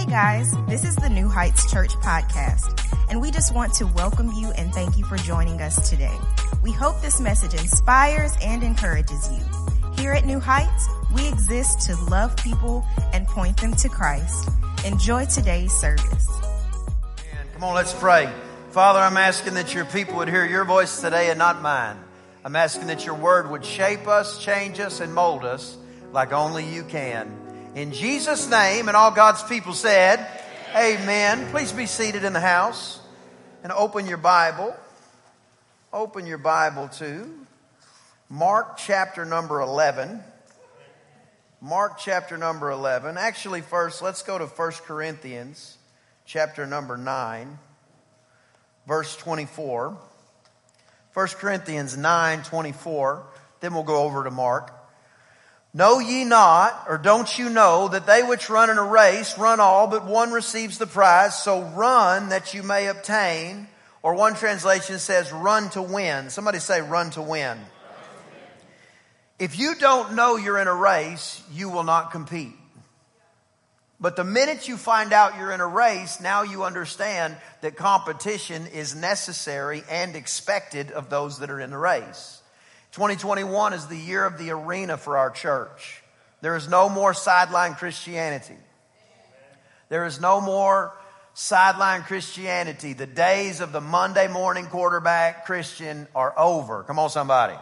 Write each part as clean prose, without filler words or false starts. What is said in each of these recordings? Hey guys, this is the New Heights Church podcast, and we just want to welcome you and thank you for joining us today. We hope this message inspires and encourages you. Here at New Heights, we exist to love people and point them to Christ. Enjoy today's service. And come on, let's pray. Father, I'm asking that your people would hear your voice today and not mine. I'm asking that your word would shape us, change us, and mold us like only you can. In Jesus' name, and all God's people said, Amen. Please be seated in the house and open your Bible. Open your Bible to Mark chapter number 11. Mark chapter number 11. Actually, first, let's go to 1 Corinthians chapter number 9, verse 24. 1 Corinthians 9, 24. Then we'll go over to Mark. Know ye not, or don't you know, that they which run in a race run all, but one receives the prize, so run that you may obtain. Or one translation says, run to win. Somebody say, run to win. If you don't know you're in a race, you will not compete. But the minute you find out you're in a race, now you understand that competition is necessary and expected of those that are in the race. 2021 is the year of the arena for our church. There is no more sideline Christianity. There is no more sideline Christianity. The days of the Monday morning quarterback Christian are over. Come on, somebody.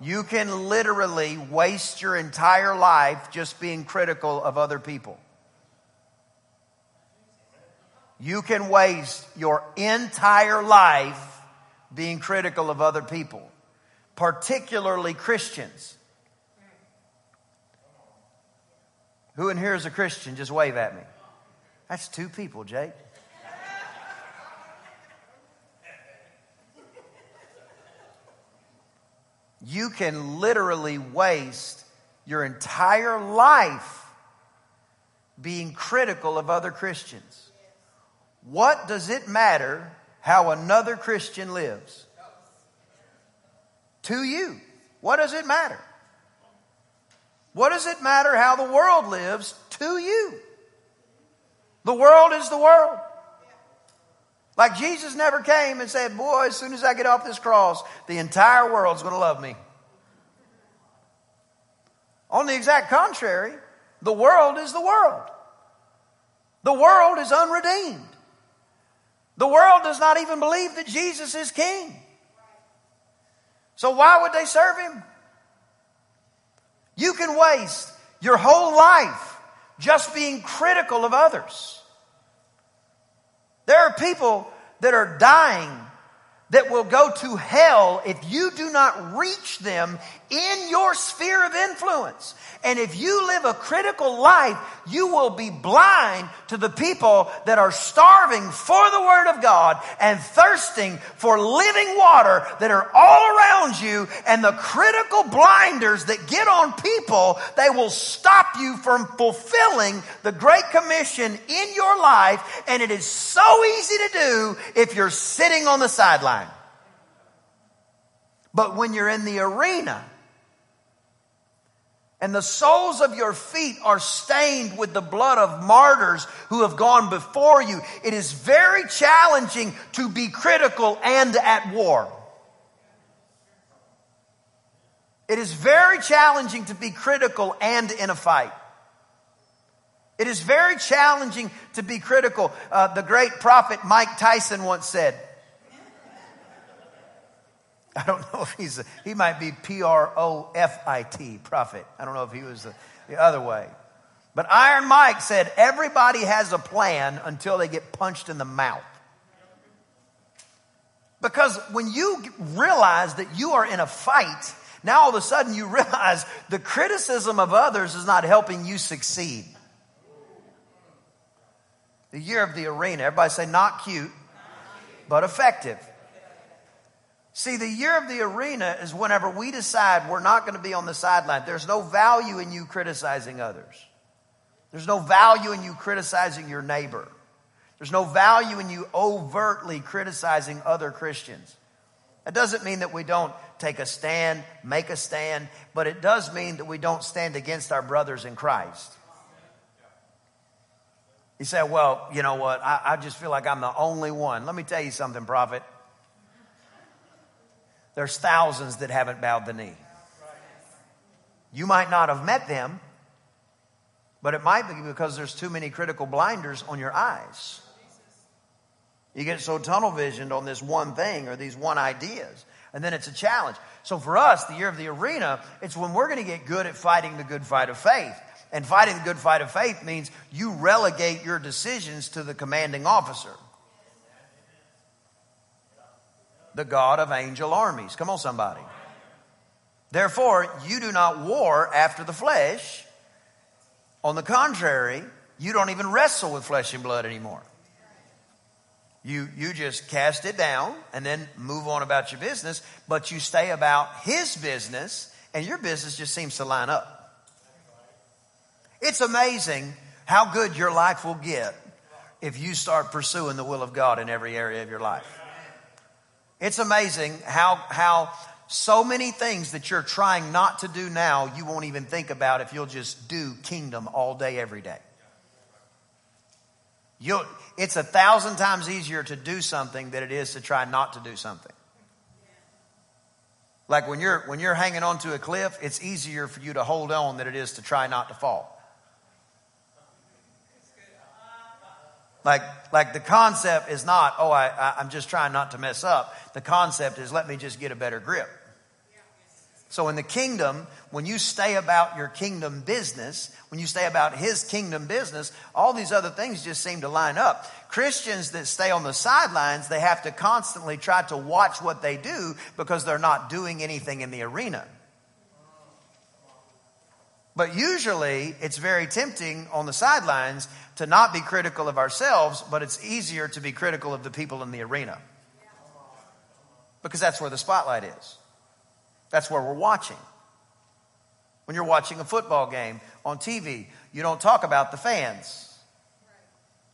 You can literally waste your entire life just being critical of other people. You can waste your entire life being critical of other people, particularly Christians. Who in here is a Christian? Just wave at me. That's two people, Jake. You can literally waste your entire life being critical of other Christians. What does it matter how another Christian lives? To you, what does it matter? What does it matter how the world lives to you? The world is the world. Like Jesus never came and said, boy, as soon as I get off this cross, the entire world's going to love me. On the exact contrary, the world is the world. The world is unredeemed. The world does not even believe that Jesus is king. So why would they serve him? You can waste your whole life just being critical of others. There are people that are dying that will go to hell if you do not reach them in your sphere of influence. And if you live a critical life, you will be blind to the people that are starving for the Word of God and thirsting for living water that are all around you. And the critical blinders that get on people, they will stop you from fulfilling the Great Commission in your life. And it is so easy to do if you're sitting on the sidelines. But when you're in the arena and the soles of your feet are stained with the blood of martyrs who have gone before you, it is very challenging to be critical and at war. It is very challenging to be critical and in a fight. It is very challenging to be critical. The great prophet Mike Tyson once said, I don't know if he might be P-R-O-F-I-T, prophet. I don't know if he was the other way. But Iron Mike said, everybody has a plan until they get punched in the mouth. Because when you realize that you are in a fight, now all of a sudden you realize the criticism of others is not helping you succeed. The year of the arena. Everybody say, not cute, but effective. See, the year of the arena is whenever we decide we're not going to be on the sideline. There's no value in you criticizing others. There's no value in you criticizing your neighbor. There's no value in you overtly criticizing other Christians. That doesn't mean that we don't take a stand, make a stand, but it does mean that we don't stand against our brothers in Christ. He said, well, you know what? I just feel like I'm the only one. Let me tell you something, prophet. There's thousands that haven't bowed the knee. You might not have met them, but it might be because there's too many critical blinders on your eyes. You get so tunnel visioned on this one thing or these one ideas, and then it's a challenge. So for us, the year of the arena, it's when we're going to get good at fighting the good fight of faith. And fighting the good fight of faith means you relegate your decisions to the commanding officer, the God of angel armies. Come on, somebody. Therefore, you do not war after the flesh. On the contrary, you don't even wrestle with flesh and blood anymore. You just cast it down and then move on about your business, but you stay about his business, and your business just seems to line up. It's amazing how good your life will get if you start pursuing the will of God in every area of your life. It's amazing how so many things that you're trying not to do now, you won't even think about if you'll just do kingdom all day, every day. It's 1,000 times easier to do something than it is to try not to do something. Like when you're hanging onto a cliff, it's easier for you to hold on than it is to try not to fall. Like the concept is not, oh, I'm just trying not to mess up. The concept is, let me just get a better grip. So in the kingdom, when you stay about your kingdom business, when you stay about his kingdom business, all these other things just seem to line up. Christians that stay on the sidelines, they have to constantly try to watch what they do because they're not doing anything in the arena. But usually it's very tempting on the sidelines to not be critical of ourselves, but it's easier to be critical of the people in the arena because that's where the spotlight is. That's where we're watching. When you're watching a football game on TV, you don't talk about the fans.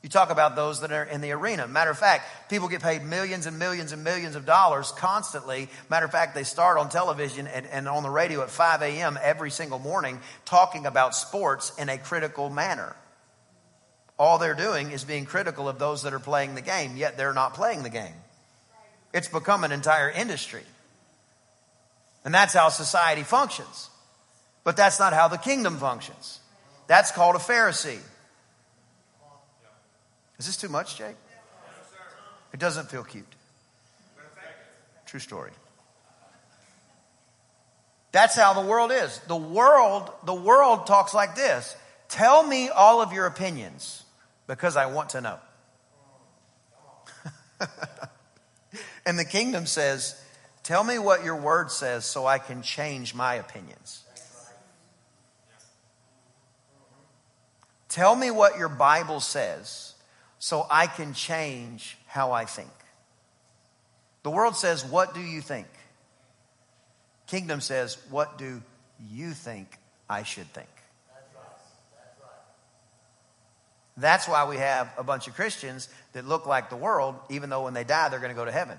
You talk about those that are in the arena. Matter of fact, people get paid millions and millions and millions of dollars constantly. Matter of fact, they start on television and on the radio at 5 a.m. every single morning talking about sports in a critical manner. All they're doing is being critical of those that are playing the game, yet they're not playing the game. It's become an entire industry. And that's how society functions. But that's not how the kingdom functions. That's called a Pharisee. Is this too much, Jake? It doesn't feel cute. True story. That's how the world is. The world talks like this. Tell me all of your opinions because I want to know. And the kingdom says, tell me what your word says so I can change my opinions. Tell me what your Bible says so I can change how I think. The world says, what do you think? Kingdom says, what do you think I should think? That's why we have a bunch of Christians that look like the world, even though when they die, they're going to go to heaven.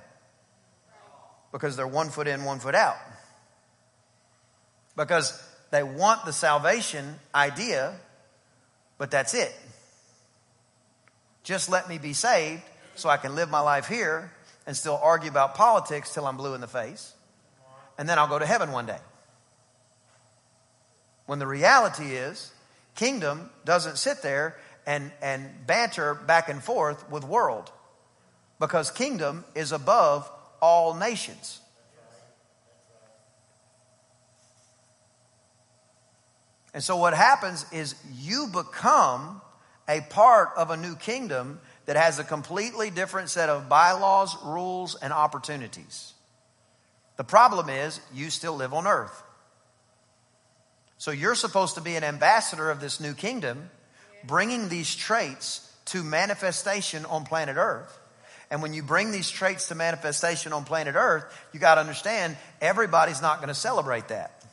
Because they're one foot in, one foot out. Because they want the salvation idea, but that's it. Just let me be saved so I can live my life here and still argue about politics till I'm blue in the face. And then I'll go to heaven one day. When the reality is, kingdom doesn't sit there and banter back and forth with world. Because kingdom is above all nations. And so what happens is you become a part of a new kingdom that has a completely different set of bylaws, rules, and opportunities. The problem is you still live on earth. So you're supposed to be an ambassador of this new kingdom, bringing these traits to manifestation on planet earth. And when you bring these traits to manifestation on planet Earth, you got to understand everybody's not going to celebrate that.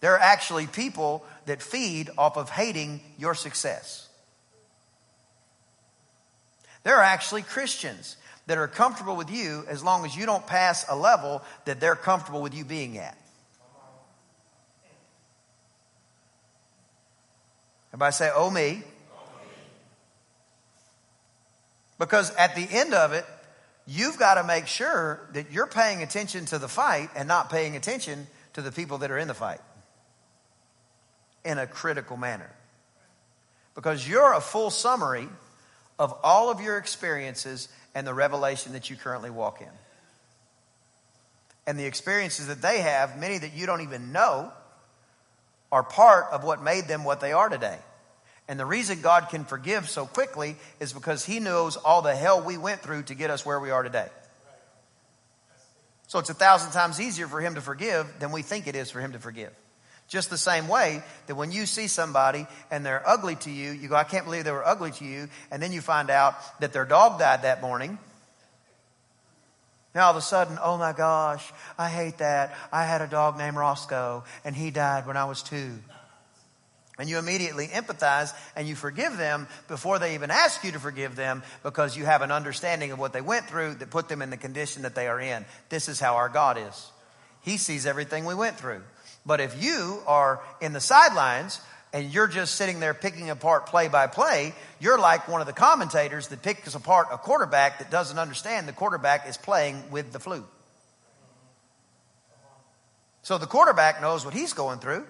There are actually people that feed off of hating your success. There are actually Christians that are comfortable with you as long as you don't pass a level that they're comfortable with you being at. Everybody say, oh me. Because at the end of it, you've got to make sure that you're paying attention to the fight and not paying attention to the people that are in the fight in a critical manner. Because you're a full summary of all of your experiences and the revelation that you currently walk in. And the experiences that they have, many that you don't even know, are part of what made them what they are today. And the reason God can forgive so quickly is because he knows all the hell we went through to get us where we are today. So it's 1,000 times easier for him to forgive than we think it is for him to forgive. Just the same way that when you see somebody and they're ugly to you, you go, I can't believe they were ugly to you. And then you find out that their dog died that morning. Now all of a sudden, oh my gosh, I hate that. I had a dog named Roscoe and he died when I was 2. And you immediately empathize and you forgive them before they even ask you to forgive them, because you have an understanding of what they went through that put them in the condition that they are in. This is how our God is. He sees everything we went through. But if you are in the sidelines and you're just sitting there picking apart play by play, you're like one of the commentators that picks apart a quarterback that doesn't understand the quarterback is playing with the flu. So the quarterback knows what he's going through.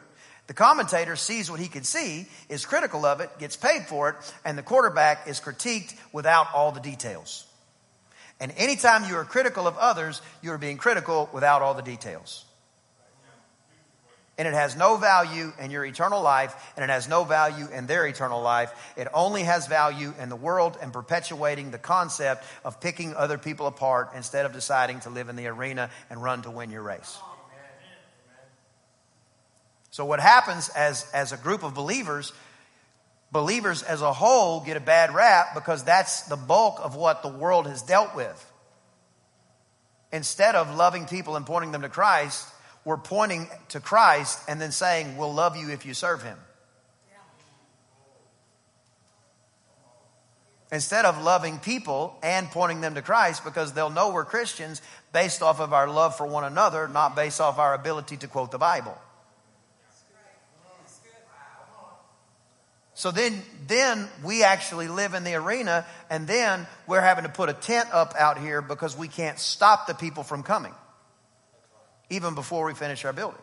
The commentator sees what he can see, is critical of it, gets paid for it, and the quarterback is critiqued without all the details. And anytime you are critical of others, you are being critical without all the details. And it has no value in your eternal life, and it has no value in their eternal life. It only has value in the world and perpetuating the concept of picking other people apart instead of deciding to live in the arena and run to win your race. So what happens as a group of believers as a whole get a bad rap because that's the bulk of what the world has dealt with. Instead of loving people and pointing them to Christ, we're pointing to Christ and then saying, we'll love you if you serve him. Instead of loving people and pointing them to Christ, because they'll know we're Christians based off of our love for one another, not based off our ability to quote the Bible. So then we actually live in the arena, and then we're having to put a tent up out here because we can't stop the people from coming, even before we finish our building.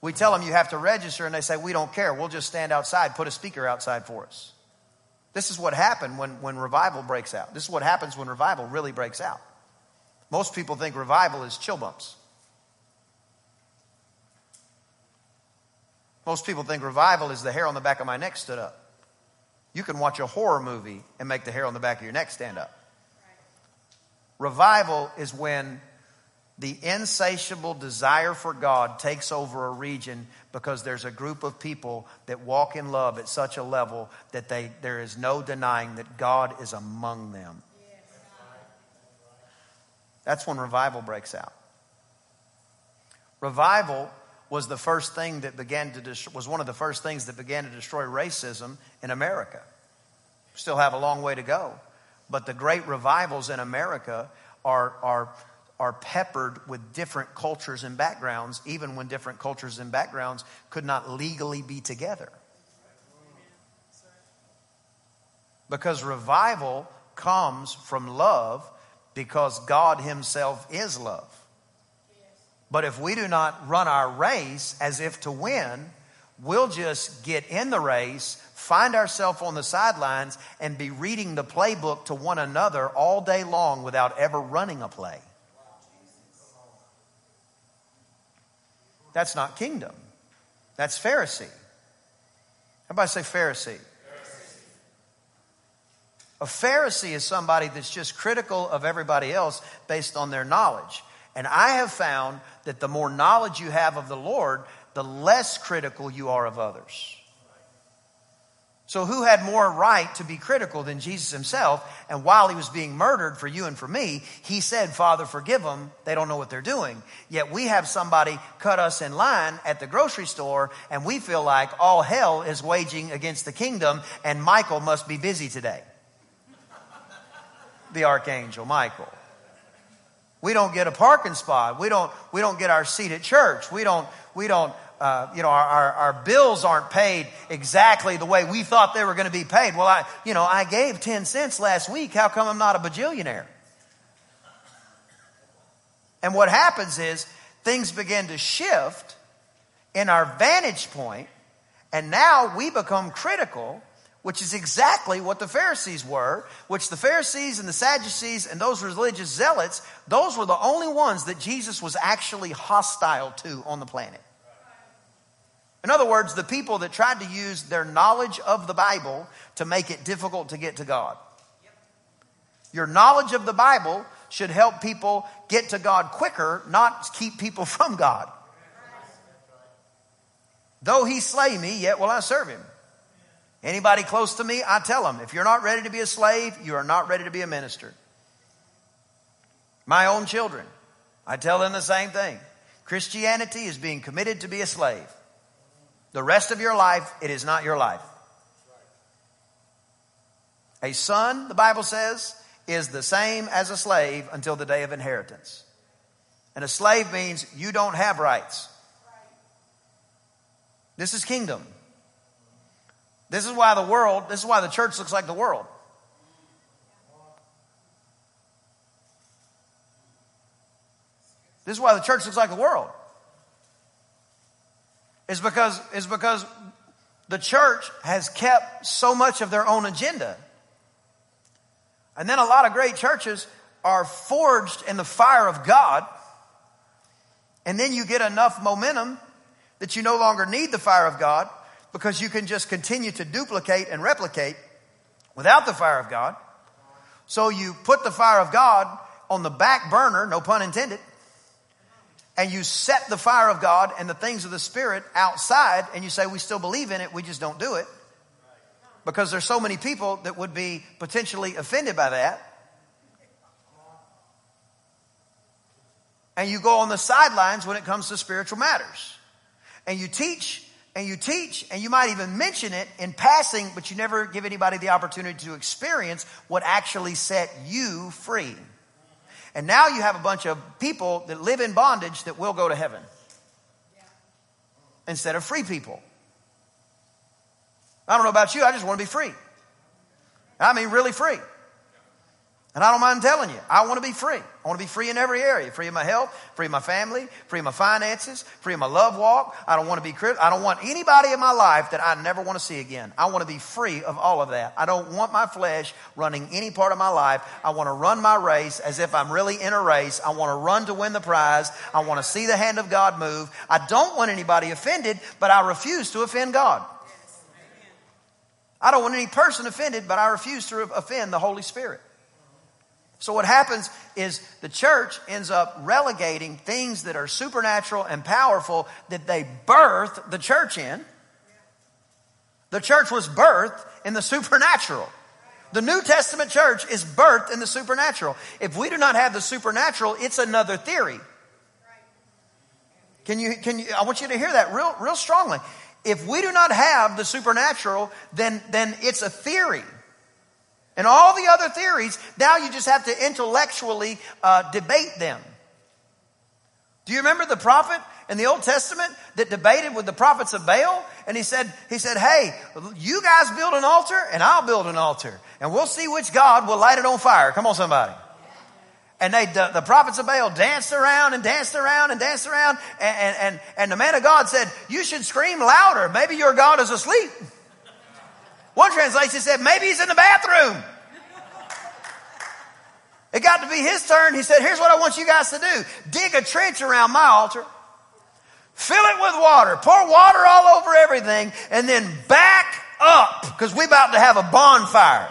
We tell them you have to register, and they say, we don't care. We'll just stand outside, put a speaker outside for us. This is what happened when revival breaks out. This is what happens when revival really breaks out. Most people think revival is chill bumps. Most people think revival is the hair on the back of my neck stood up. You can watch a horror movie and make the hair on the back of your neck stand up. Revival is when the insatiable desire for God takes over a region because there's a group of people that walk in love at such a level that there is no denying that God is among them. That's when revival breaks out. Revival was the first thing that was one of the first things that began to destroy racism in America. Still have a long way to go, but the great revivals in America are peppered with different cultures and backgrounds, even when different cultures and backgrounds could not legally be together. Because revival comes from love, because God himself is love. But if we do not run our race as if to win, we'll just get in the race, find ourselves on the sidelines, and be reading the playbook to one another all day long without ever running a play. That's not kingdom. That's Pharisee. Everybody say Pharisee. A Pharisee is somebody that's just critical of everybody else based on their knowledge. And I have found that the more knowledge you have of the Lord, the less critical you are of others. So who had more right to be critical than Jesus himself? And while he was being murdered for you and for me, he said, Father, forgive them. They don't know what they're doing. Yet we have somebody cut us in line at the grocery store, and we feel like all hell is waging against the kingdom, and Michael must be busy today. The archangel Michael. We don't get a parking spot. We don't get our seat at church. We don't our bills aren't paid exactly the way we thought they were going to be paid. Well, I gave 10 cents last week. How come I'm not a bajillionaire? And what happens is things begin to shift in our vantage point, and now we become critical, which is exactly what the Pharisees were, which the Pharisees and the Sadducees and those religious zealots, those were the only ones that Jesus was actually hostile to on the planet. In other words, the people that tried to use their knowledge of the Bible to make it difficult to get to God. Your knowledge of the Bible should help people get to God quicker, not keep people from God. Though he slay me, yet will I serve him. Anybody close to me, I tell them, if you're not ready to be a slave, you are not ready to be a minister. My own children, I tell them the same thing. Christianity is being committed to be a slave. The rest of your life, it is not your life. A son, the Bible says, is the same as a slave until the day of inheritance. And a slave means you don't have rights. This is kingdom. This is why the church looks like the world. This is why the church looks like the world. It's because the church has kept so much of their own agenda. And then a lot of great churches are forged in the fire of God. And then you get enough momentum that you no longer need the fire of God, because you can just continue to duplicate and replicate without the fire of God. So you put the fire of God on the back burner, no pun intended. And you set the fire of God and the things of the Spirit outside, and you say, we still believe in it, we just don't do it. Because there's so many people that would be potentially offended by that. And you go on the sidelines when it comes to spiritual matters. And you teach, and you teach, and you might even mention it in passing, but you never give anybody the opportunity to experience what actually set you free. And now you have a bunch of people that live in bondage that will go to heaven instead of free people. I don't know about you. I just want to be free. I mean, really free. And I don't mind telling you, I want to be free. I want to be free in every area. Free of my health, free of my family, free of my finances, free of my love walk. I don't want anybody in my life that I never want to see again. I want to be free of all of that. I don't want my flesh running any part of my life. I want to run my race as if I'm really in a race. I want to run to win the prize. I want to see the hand of God move. I don't want anybody offended, but I refuse to offend God. I don't want any person offended, but I refuse to offend the Holy Spirit. So what happens is the church ends up relegating things that are supernatural and powerful that they birthed the church in. The church was birthed in the supernatural. The New Testament church is birthed in the supernatural. If we do not have the supernatural, it's another theory. Can you I want you to hear that real strongly. If we do not have the supernatural, then it's a theory. And all the other theories, now you just have to intellectually debate them. Do you remember the prophet in the Old Testament that debated with the prophets of Baal? And he said, hey, you guys build an altar and I'll build an altar. And we'll see which God will light it on fire. Come on, somebody. And the prophets of Baal danced around and danced around and danced around. And the man of God said, you should scream louder. Maybe your God is asleep. One translation said, maybe he's in the bathroom. It got to be his turn. He said, here's what I want you guys to do. Dig a trench around my altar. Fill it with water. Pour water all over everything. And then back up, because we're about to have a bonfire.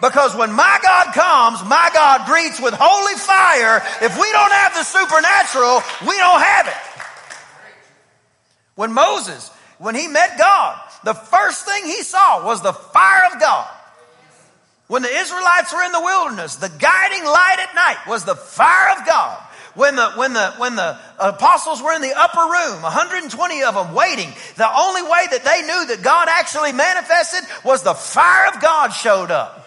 Because when my God comes, my God greets with holy fire. If we don't have the supernatural, we don't have it. When Moses, when he met God, the first thing he saw was the fire of God. When the Israelites were in the wilderness, the guiding light at night was the fire of God. When the apostles were in the upper room, 120 of them waiting, the only way that they knew that God actually manifested was the fire of God showed up.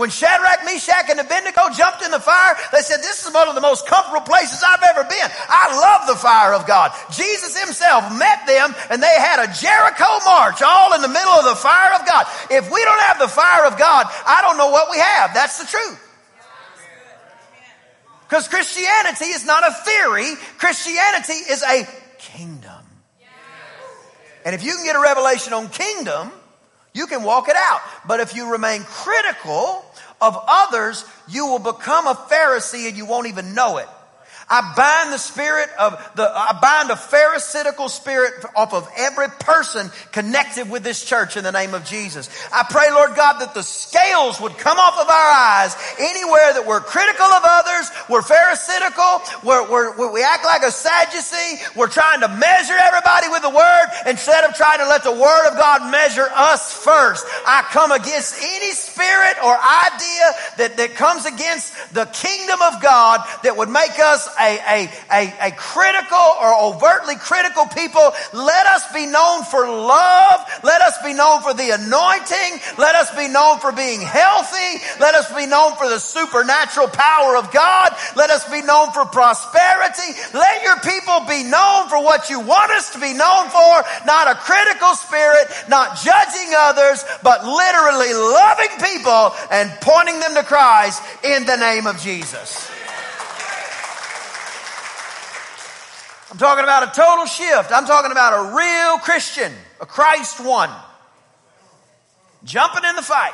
When Shadrach, Meshach, and Abednego jumped in the fire, they said, this is one of the most comfortable places I've ever been. I love the fire of God. Jesus himself met them, and they had a Jericho march all in the middle of the fire of God. If we don't have the fire of God, I don't know what we have. That's the truth. Because Christianity is not a theory. Christianity is a kingdom. And if you can get a revelation on kingdom, you can walk it out. But if you remain critical of others, you will become a Pharisee and you won't even know it. I bind a pharisaical spirit off of every person connected with this church in the name of Jesus. I pray, Lord God, that the scales would come off of our eyes anywhere that we're critical of others, we're pharisaical, we act like a Sadducee, we're trying to measure everybody with the word instead of trying to let the word of God measure us first. I come against any spirit or idea that comes against the kingdom of God that would make us a critical or overtly critical people. Let us be known for love. Let us be known for the anointing. Let us be known for being healthy. Let us be known for the supernatural power of God. Let us be known for prosperity. Let your people be known for what you want us to be known for, not a critical spirit, not judging others, but literally loving people and pointing them to Christ in the name of Jesus. I'm talking about a total shift. I'm talking about a real Christian, a Christ one. Jumping in the fight.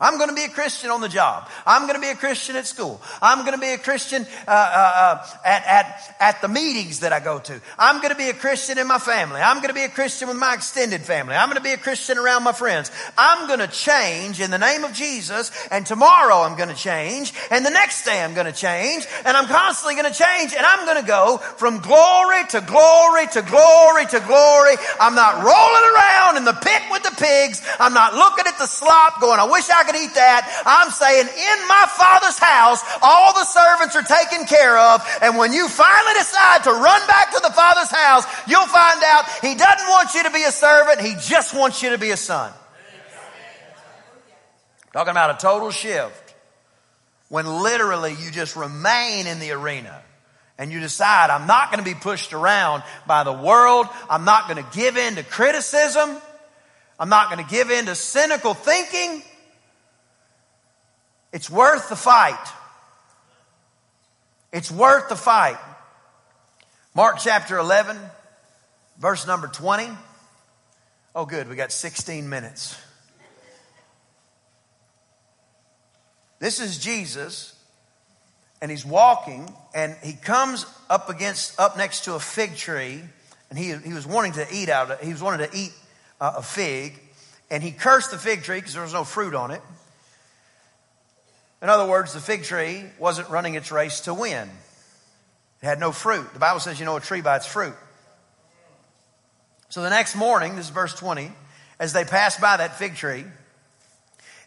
I'm going to be a Christian on the job. I'm going to be a Christian at school. I'm going to be a Christian at the meetings that I go to. I'm going to be a Christian in my family. I'm going to be a Christian with my extended family. I'm going to be a Christian around my friends. I'm going to change in the name of Jesus, and tomorrow I'm going to change, and the next day I'm going to change, and I'm constantly going to change, and I'm going to go from glory to glory to glory to glory. I'm not rolling around in the pit with the pigs. I'm not looking at the slop going, I wish I could eat that. I'm saying, in my Father's house, all the servants are taken care of. And when you finally decide to run back to the Father's house, you'll find out He doesn't want you to be a servant. He just wants you to be a son. Talking about a total shift. When literally you just remain in the arena. And you decide, I'm not going to be pushed around by the world. I'm not going to give in to criticism. I'm not going to give in to cynical thinking. It's worth the fight. It's worth the fight. Mark chapter 11, verse number 20. Oh, good. We got 16 minutes. This is Jesus, and he's walking, and he comes up next to a fig tree, and he was wanting to eat a fig, and he cursed the fig tree because there was no fruit on it. In other words, the fig tree wasn't running its race to win. It had no fruit. The Bible says, you know a tree by its fruit. So the next morning, this is verse 20, as they passed by that fig tree,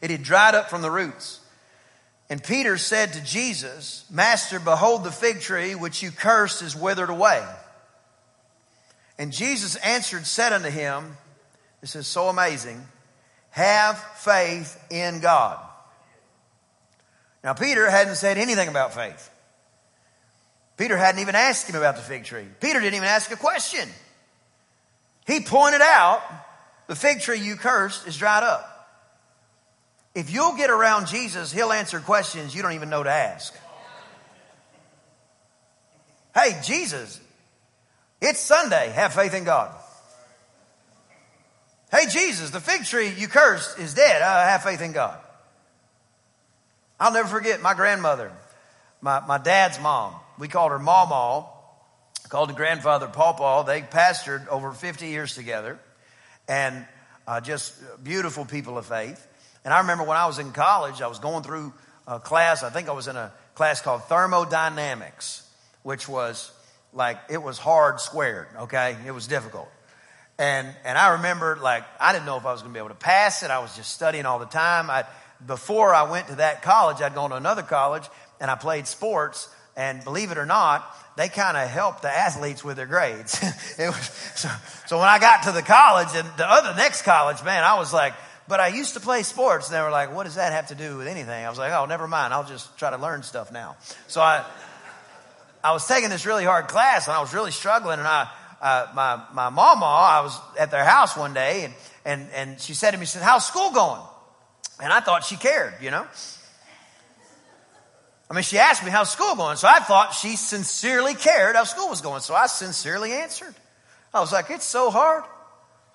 it had dried up from the roots. And Peter said to Jesus, Master, behold, the fig tree which you cursed is withered away. And Jesus answered, said unto him, this is so amazing, have faith in God. Now, Peter hadn't said anything about faith. Peter hadn't even asked him about the fig tree. Peter didn't even ask a question. He pointed out, the fig tree you cursed is dried up. If you'll get around Jesus, he'll answer questions you don't even know to ask. Hey, Jesus, it's Sunday. Have faith in God. Hey, Jesus, the fig tree you cursed is dead. Have faith in God. I'll never forget my grandmother, my dad's mom. We called her Mamaw, called the grandfather Pawpaw. They pastored over 50 years together, and just beautiful people of faith. And I remember when I was in college, I was going through a class. I think I was in a class called thermodynamics, which was like, it was hard squared, okay? It was difficult. And I remember, like, I didn't know if I was going to be able to pass it. I was just studying all the time. Before I went to that college, I'd gone to another college, and I played sports. And believe it or not, they kind of helped the athletes with their grades. So when I got to the college and the next college, man, I was like, but I used to play sports. And they were like, what does that have to do with anything? I was like, oh, never mind. I'll just try to learn stuff now. So I was taking this really hard class, and I was really struggling. And my mama, I was at their house one day, and she said to me, she said, how's school going? And I thought she cared, you know. I mean, she asked me, how's school going? So I thought she sincerely cared how school was going. So I sincerely answered. I was like, it's so hard.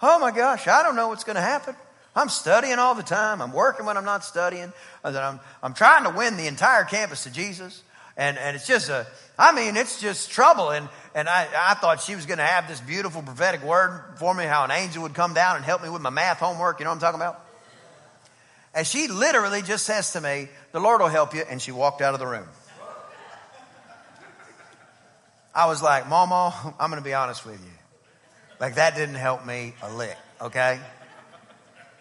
Oh, my gosh, I don't know what's going to happen. I'm studying all the time. I'm working when I'm not studying. I'm trying to win the entire campus to Jesus. And it's just it's just trouble. And I thought she was going to have this beautiful prophetic word for me, how an angel would come down and help me with my math homework. You know what I'm talking about? And she literally just says to me, the Lord will help you. And she walked out of the room. I was like, Mama, I'm going to be honest with you. Like, that didn't help me a lick, okay?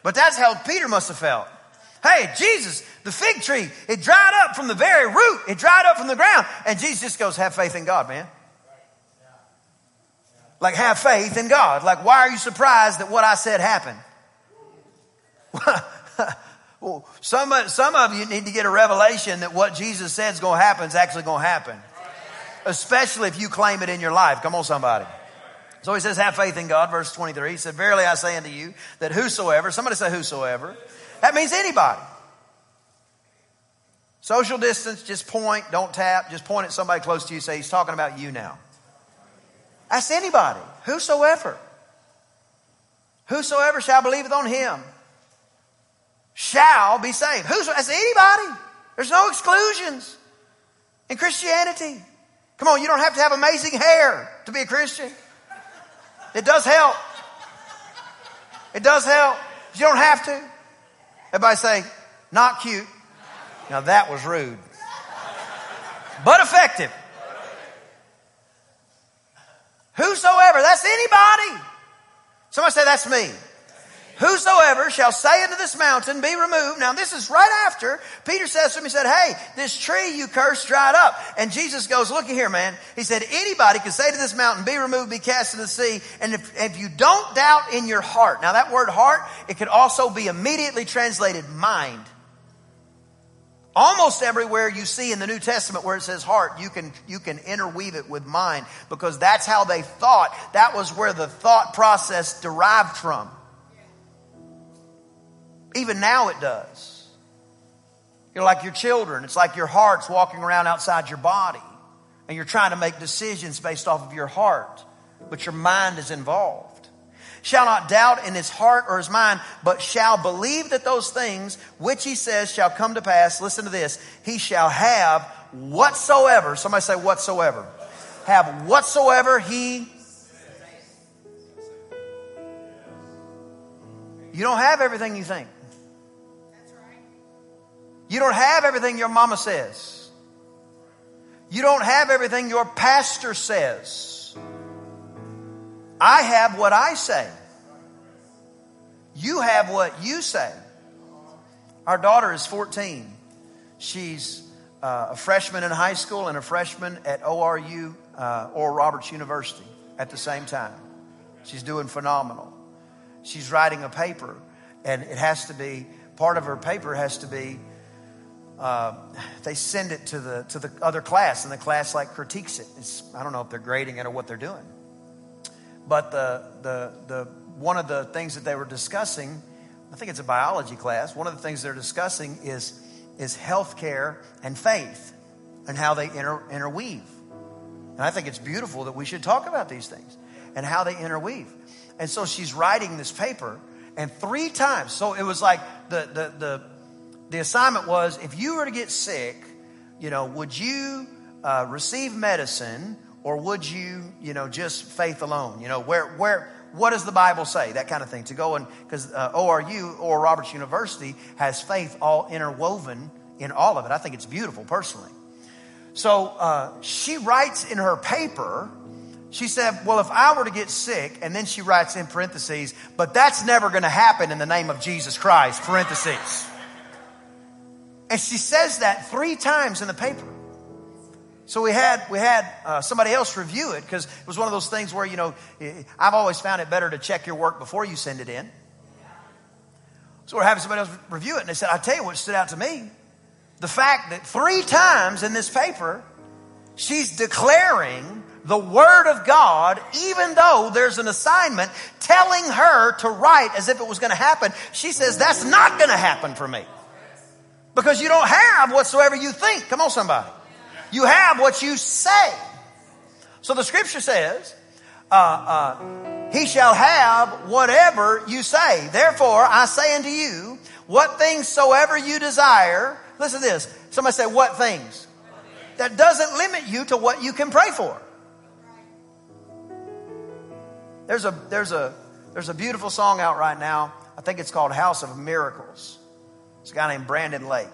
But that's how Peter must have felt. Hey, Jesus, the fig tree, it dried up from the very root. It dried up from the ground. And Jesus just goes, have faith in God, man. Like, have faith in God. Like, why are you surprised that what I said happened? Well, some of you need to get a revelation that what Jesus said is going to happen is actually going to happen. Especially if you claim it in your life. Come on, somebody. So he says, have faith in God, verse 23. He said, verily I say unto you that whosoever, somebody say whosoever. That means anybody. Social distance, just point, don't tap. Just point at somebody close to you, say, he's talking about you now. That's anybody, whosoever. Whosoever shall believeth on him shall be saved. That's anybody. There's no exclusions in Christianity. Come on, you don't have to have amazing hair to be a Christian. It does help. It does help. You don't have to. Everybody say, not cute. Now that was rude. But effective. Whosoever, that's anybody. Somebody say, that's me. Whosoever shall say unto this mountain, be removed. Now this is right after Peter says to him, he said, hey, this tree you cursed dried up. And Jesus goes, looky here, man. He said, anybody can say to this mountain, be removed, be cast into the sea. And if you don't doubt in your heart. Now that word heart, it could also be immediately translated mind. Almost everywhere you see in the New Testament where it says heart, you can interweave it with mind, because that's how they thought. That was where the thought process derived from. Even now it does. You're like your children. It's like your heart's walking around outside your body. And you're trying to make decisions based off of your heart. But your mind is involved. Shall not doubt in his heart or his mind, but shall believe that those things which he says shall come to pass. Listen to this. He shall have whatsoever. Somebody say whatsoever. Have whatsoever he. You don't have everything you think. You don't have everything your mama says. You don't have everything your pastor says. I have what I say. You have what you say. Our daughter is 14. She's a freshman in high school and a freshman at ORU, Oral Roberts University, at the same time. She's doing phenomenal. She's writing a paper, and it has to be, part of her paper has to be, they send it to the other class, and the class like critiques it. I don't know if they're grading it or what they're doing. But the one of the things that they were discussing, I think it's a biology class, one of the things they're discussing is healthcare and faith and how they interweave. And I think it's beautiful that we should talk about these things and how they interweave. And so she's writing this paper, and 3 times. So it was like the assignment was, if you were to get sick, you know, would you receive medicine, or would you, you know, just faith alone? You know, where what does the Bible say? That kind of thing. To go and, because ORU, Oral Roberts University, has faith all interwoven in all of it. I think it's beautiful, personally. So she writes in her paper. She said, well, if I were to get sick, and then she writes in parentheses, but that's never going to happen in the name of Jesus Christ, parentheses. And she says that 3 times in the paper. So we had somebody else review it, because it was one of those things where, you know, I've always found it better to check your work before you send it in. So we're having somebody else review it, and they said, I tell you what stood out to me. The fact that 3 times in this paper, she's declaring the word of God, even though there's an assignment telling her to write as if it was going to happen. She says, that's not going to happen for me. Because you don't have whatsoever you think. Come on, somebody. You have what you say. So the scripture says, he shall have whatever you say. Therefore, I say unto you, what things soever you desire. Listen to this. Somebody say, what things? That doesn't limit you to what you can pray for. There's a beautiful song out right now. I think it's called House of Miracles. It's a guy named Brandon Lake.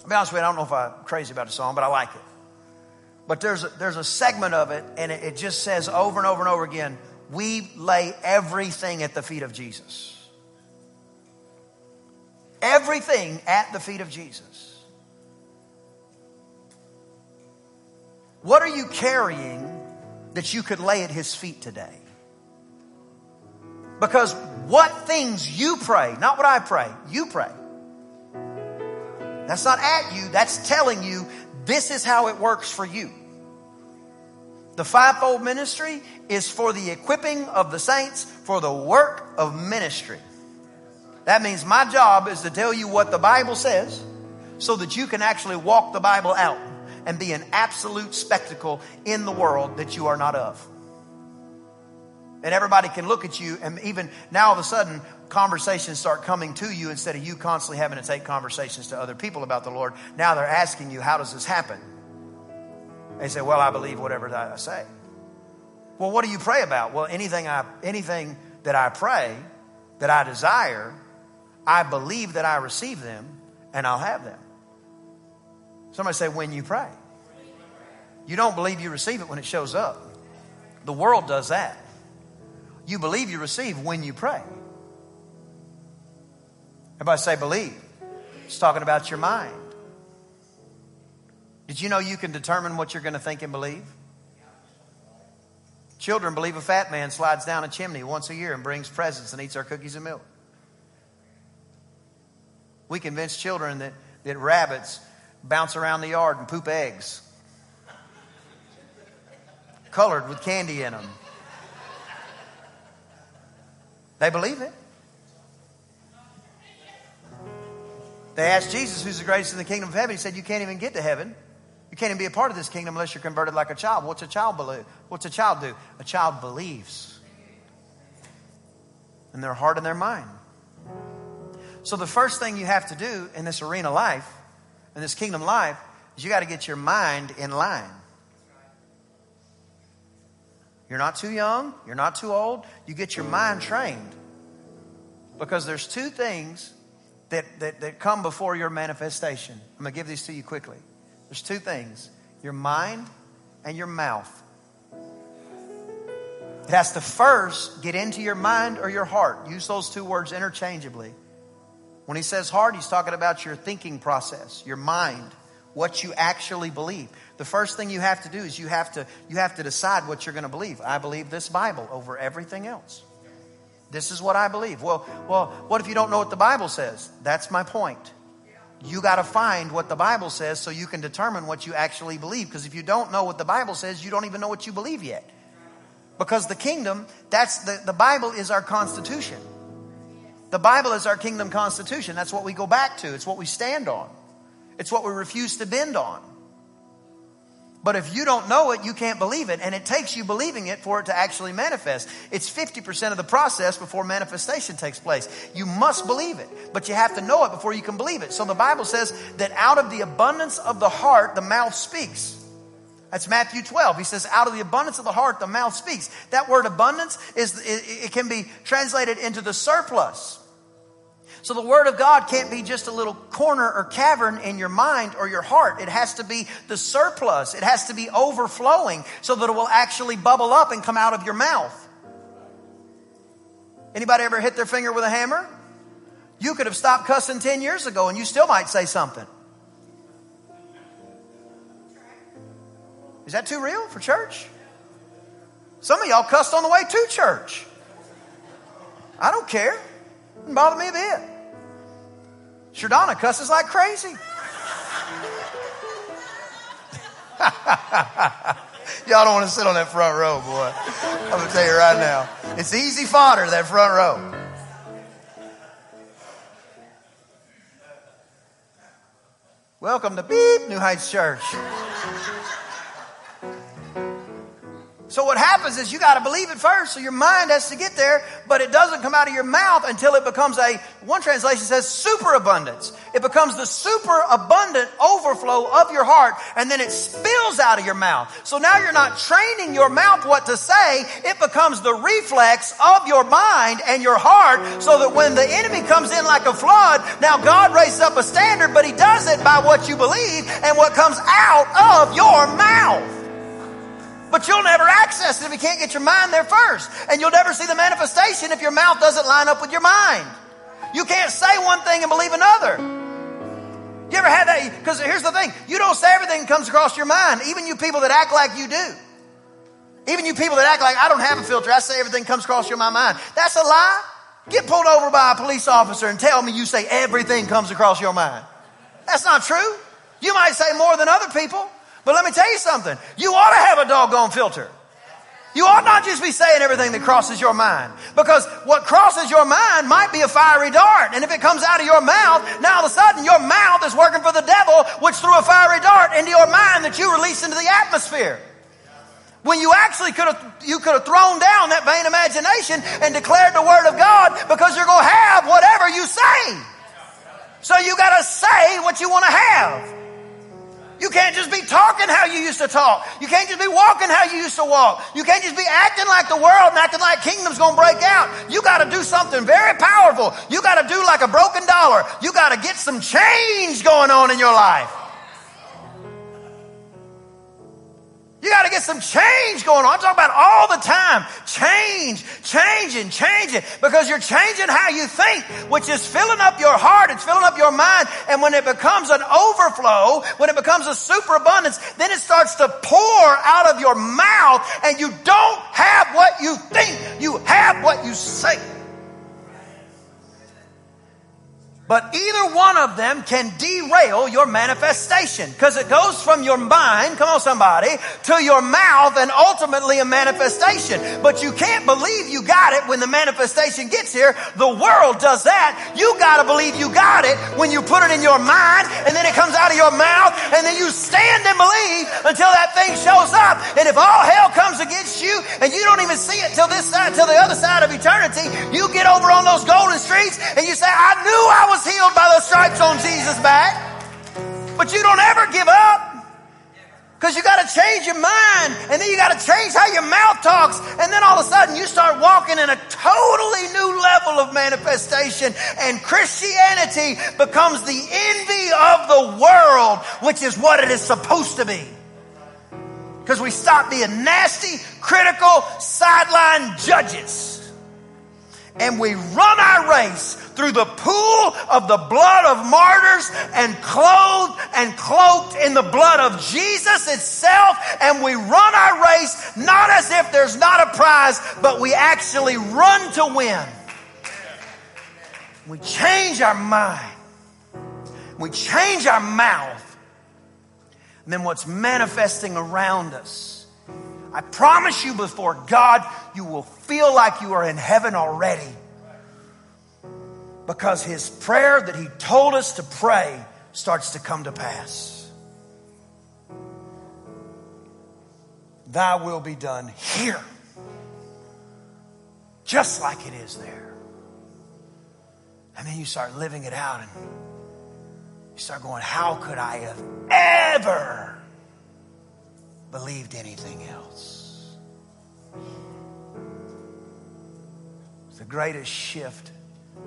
I'll be honest with you, I don't know if I'm crazy about the song, but I like it. But there's a segment of it, and it just says over and over and over again, we lay everything at the feet of Jesus. Everything at the feet of Jesus. What are you carrying that you could lay at his feet today? Because what things you pray, not what I pray, you pray. That's not at you, that's telling you this is how it works for you. The fivefold ministry is for the equipping of the saints for the work of ministry. That means my job is to tell you what the Bible says so that you can actually walk the Bible out and be an absolute spectacle in the world that you are not of. And everybody can look at you, and even now all of a sudden, conversations start coming to you instead of you constantly having to take conversations to other people about the Lord. Now they're asking you, how does this happen? They say, well, I believe whatever I say. Well, what do you pray about? Well, anything that I pray, that I desire, I believe that I receive them and I'll have them. Somebody say, when you pray. You don't believe you receive it when it shows up. The world does that. You believe you receive when you pray. Everybody say believe. It's talking about your mind. Did you know you can determine what you're going to think and believe? Children believe a fat man slides down a chimney once a year and brings presents and eats our cookies and milk. We convince children that rabbits bounce around the yard and poop eggs colored with candy in them. They believe it. They asked Jesus, who's the greatest in the kingdom of heaven? He said, you can't even get to heaven. You can't even be a part of this kingdom unless you're converted like a child. What's a child believe? What's a child do? A child believes in their heart and their mind. So the first thing you have to do in this arena life, in this kingdom life, is you got to get your mind in line. You're not too young. You're not too old. You get your mind trained. Because there's 2 things that come before your manifestation. I'm going to give these to you quickly. There's 2 things. Your mind and your mouth. It has to first get into your mind or your heart. Use those 2 words interchangeably. When he says heart, he's talking about your thinking process, your mind, what you actually believe. The first thing you have to do is you have to decide what you're going to believe. I believe this Bible over everything else. This is what I believe. Well, what if you don't know what the Bible says? That's my point. You got to find what the Bible says so you can determine what you actually believe. Because if you don't know what the Bible says, you don't even know what you believe yet. Because the kingdom, the Bible is our constitution. The Bible is our kingdom constitution. That's what we go back to. It's what we stand on. It's what we refuse to bend on. But if you don't know it, you can't believe it. And it takes you believing it for it to actually manifest. It's 50% of the process before manifestation takes place. You must believe it, but you have to know it before you can believe it. So the Bible says that out of the abundance of the heart, the mouth speaks. That's Matthew 12. He says, out of the abundance of the heart, the mouth speaks. That word abundance it can be translated into the surplus. So the word of God can't be just a little corner or cavern in your mind or your heart. It has to be the surplus. It has to be overflowing so that it will actually bubble up and come out of your mouth. Anybody ever hit their finger with a hammer? You could have stopped cussing 10 years ago and you still might say something. Is that too real for church? Some of y'all cussed on the way to church. I don't care. Didn't bother me a bit. Shardana cusses like crazy. Y'all don't want to sit on that front row, boy. I'm going to tell you right now. It's easy fodder, that front row. Welcome to beep, New Heights Church. So what happens is you got to believe it first. So your mind has to get there, but it doesn't come out of your mouth until it becomes one translation says superabundance. It becomes the superabundant overflow of your heart, and then it spills out of your mouth. So now you're not training your mouth what to say. It becomes the reflex of your mind and your heart, so that when the enemy comes in like a flood, now God raises up a standard, but he does it by what you believe and what comes out of your mouth. But you'll never access it if you can't get your mind there first. And you'll never see the manifestation if your mouth doesn't line up with your mind. You can't say one thing and believe another. You ever had that? Because here's the thing. You don't say everything that comes across your mind. Even you people that act like you do. Even you people that act like, I don't have a filter. I say everything comes across my mind. That's a lie. Get pulled over by a police officer and tell me you say everything comes across your mind. That's not true. You might say more than other people. But let me tell you something. You ought to have a doggone filter. You ought not just be saying everything that crosses your mind. Because what crosses your mind might be a fiery dart. And if it comes out of your mouth, now all of a sudden your mouth is working for the devil, which threw a fiery dart into your mind that you released into the atmosphere. When you actually could have thrown down that vain imagination and declared the word of God, because you're going to have whatever you say. So you got to say what you want to have. You can't just be talking how you used to talk. You can't just be walking how you used to walk. You can't just be acting like the world and acting like kingdom's going to break out. You got to do something very powerful. You got to do like a broken dollar. You got to get some change going on in your life. You got to get some change going on. I'm talking about all the time. Change, changing, changing. Because you're changing how you think, which is filling up your heart. It's filling up your mind. And when it becomes an overflow, when it becomes a superabundance, then it starts to pour out of your mouth. And you don't have what you think. You have what you say. But either one of them can derail your manifestation, because it goes from your mind, come on somebody, to your mouth and ultimately a manifestation. But you can't believe you got it when the manifestation gets here. The world does that. You got to believe you got it when you put it in your mind, and then it comes out of your mouth, and then you stand and believe until that thing shows up. And if all hell comes against you and you don't even see it till this side, till the other side of eternity, you get over on those golden streets and you say, I knew I was healed by those stripes on Jesus' back. But you don't ever give up, because you got to change your mind, and then you got to change how your mouth talks, and then all of a sudden you start walking in a totally new level of manifestation, and Christianity becomes the envy of the world, which is what it is supposed to be. Because we stop being nasty, critical, sideline judges. And we run our race through the pool of the blood of martyrs, and clothed and cloaked in the blood of Jesus itself. And we run our race not as if there's not a prize, but we actually run to win. We change our mind. We change our mouth. And then what's manifesting around us, I promise you before God, you will feel like you are in heaven already. Because his prayer that he told us to pray starts to come to pass. Thy will be done here, just like it is there. And then you start living it out, and you start going, how could I have ever believed anything else? It's the greatest shift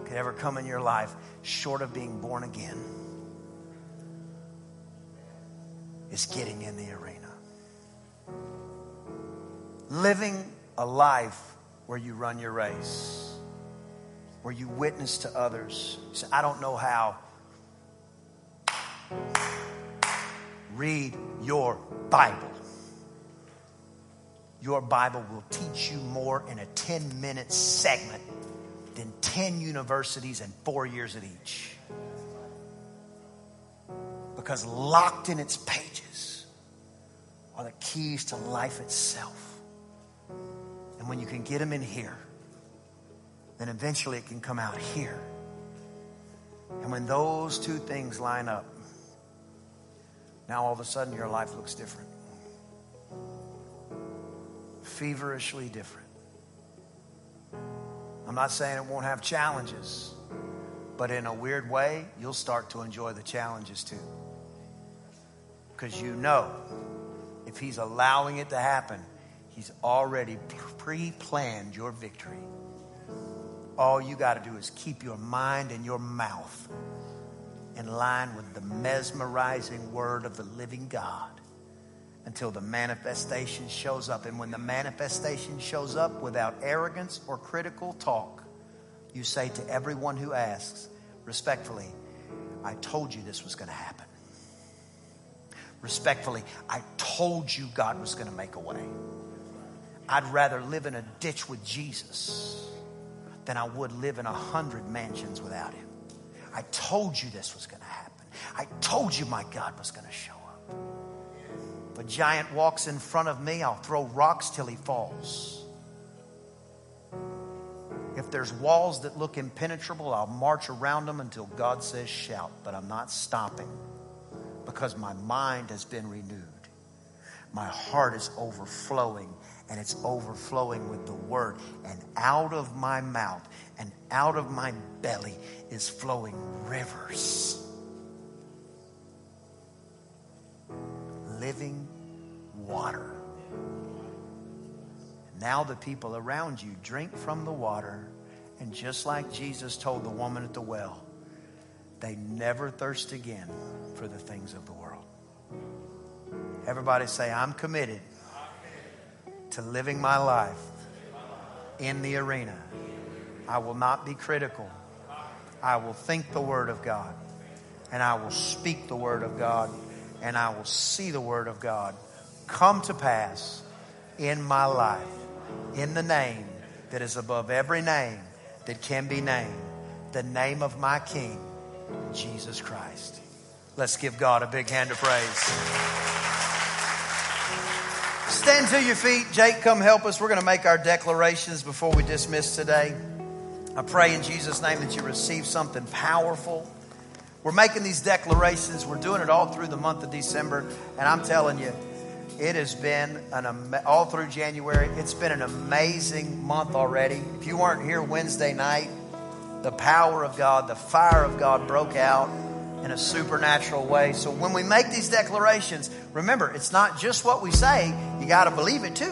could ever come in your life, short of being born again. It's getting in the arena, living a life where you run your race, where you witness to others. You say, I don't know how. Read your Bible. Your Bible will teach you more in a 10-minute segment than 10 universities and 4 years at each. Because locked in its pages are the keys to life itself. And when you can get them in here, then eventually it can come out here. And when those two things line up, now all of a sudden your life looks different. Feverishly different. I'm not saying it won't have challenges, but in a weird way, you'll start to enjoy the challenges too. Because you know, if he's allowing it to happen, he's already pre-planned your victory. All you got to do is keep your mind and your mouth in line with the mesmerizing word of the living God until the manifestation shows up. And when the manifestation shows up without arrogance or critical talk, you say to everyone who asks, respectfully, I told you this was going to happen. Respectfully, I told you God was going to make a way. I'd rather live in a ditch with Jesus than I would live in 100 mansions without him. I told you this was going to happen. I told you my God was going to show up. If a giant walks in front of me, I'll throw rocks till he falls. If there's walls that look impenetrable, I'll march around them until God says shout. But I'm not stopping because my mind has been renewed. My heart is overflowing. And it's overflowing with the word. And out of my mouth and out of my belly is flowing rivers. Living water. Now the people around you drink from the water. And just like Jesus told the woman at the well, they never thirst again for the things of the world. Everybody say, I'm committed to living my life in the arena. I will not be critical. I will think the word of God, and I will speak the word of God, and I will see the word of God come to pass in my life, in the name that is above every name that can be named, the name of my King, Jesus Christ. Let's give God a big hand of praise. Stand to your feet. Jake, come help us. We're going to make our declarations before we dismiss today. I pray in Jesus' name that you receive something powerful. We're making these declarations. We're doing it all through the month of December. And I'm telling you, it has been all through January. It's been an amazing month already. If you weren't here Wednesday night, the power of God, the fire of God broke out in a supernatural way. So when we make these declarations, remember, it's not just what we say. You got to believe it too.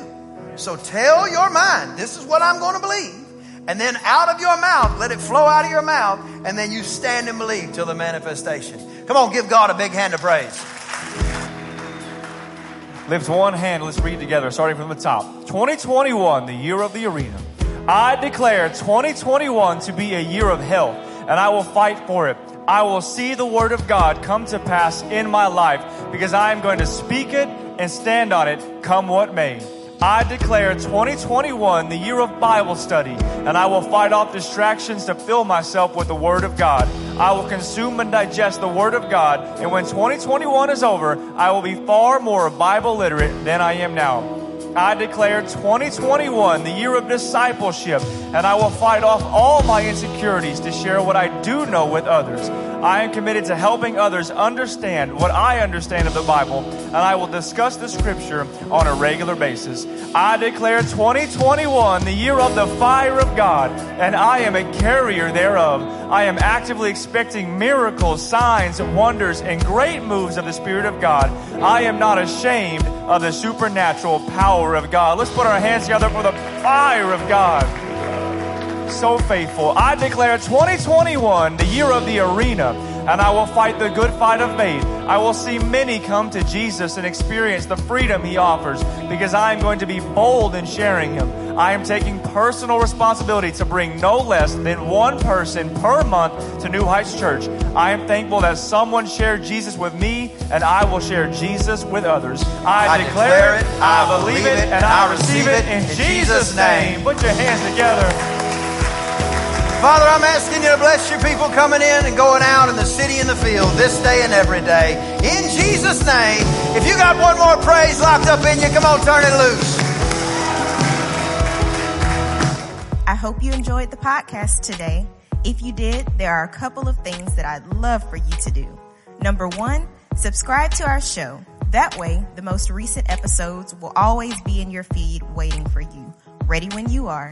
So tell your mind, this is what I'm going to believe. And then out of your mouth, let it flow out of your mouth. And then you stand and believe till the manifestation. Come on, give God a big hand of praise. Lift one hand. Let's read together, starting from the top. 2021, the year of the arena. I declare 2021 to be a year of health, and I will fight for it. I will see the word of God come to pass in my life because I am going to speak it and stand on it come what may. I declare 2021 the year of Bible study, and I will fight off distractions to fill myself with the word of God. I will consume and digest the word of God, and when 2021 is over, I will be far more Bible literate than I am now. I declare 2021 the year of discipleship, and I will fight off all my insecurities to share what I do know with others. I am committed to helping others understand what I understand of the Bible, and I will discuss the scripture on a regular basis. I declare 2021 the year of the fire of God, and I am a carrier thereof. I am actively expecting miracles, signs, wonders, and great moves of the Spirit of God. I am not ashamed of the supernatural power of God. Let's put our hands together for the fire of God. So faithful. I declare 2021 the year of the arena, and I will fight the good fight of faith. I will see many come to Jesus and experience the freedom he offers because I am going to be bold in sharing him. I am taking personal responsibility to bring no less than one person per month to New Heights Church. I am thankful that someone shared Jesus with me, and I will share Jesus with others. I declare it, I believe it, and I receive it in Jesus' name. Put your hands together. Father, I'm asking you to bless your people coming in and going out in the city and the field this day and every day. In Jesus' name, if you got one more praise locked up in you, come on, turn it loose. I hope you enjoyed the podcast today. If you did, there are a couple of things that I'd love for you to do. Number one, subscribe to our show. That way, the most recent episodes will always be in your feed waiting for you, ready when you are.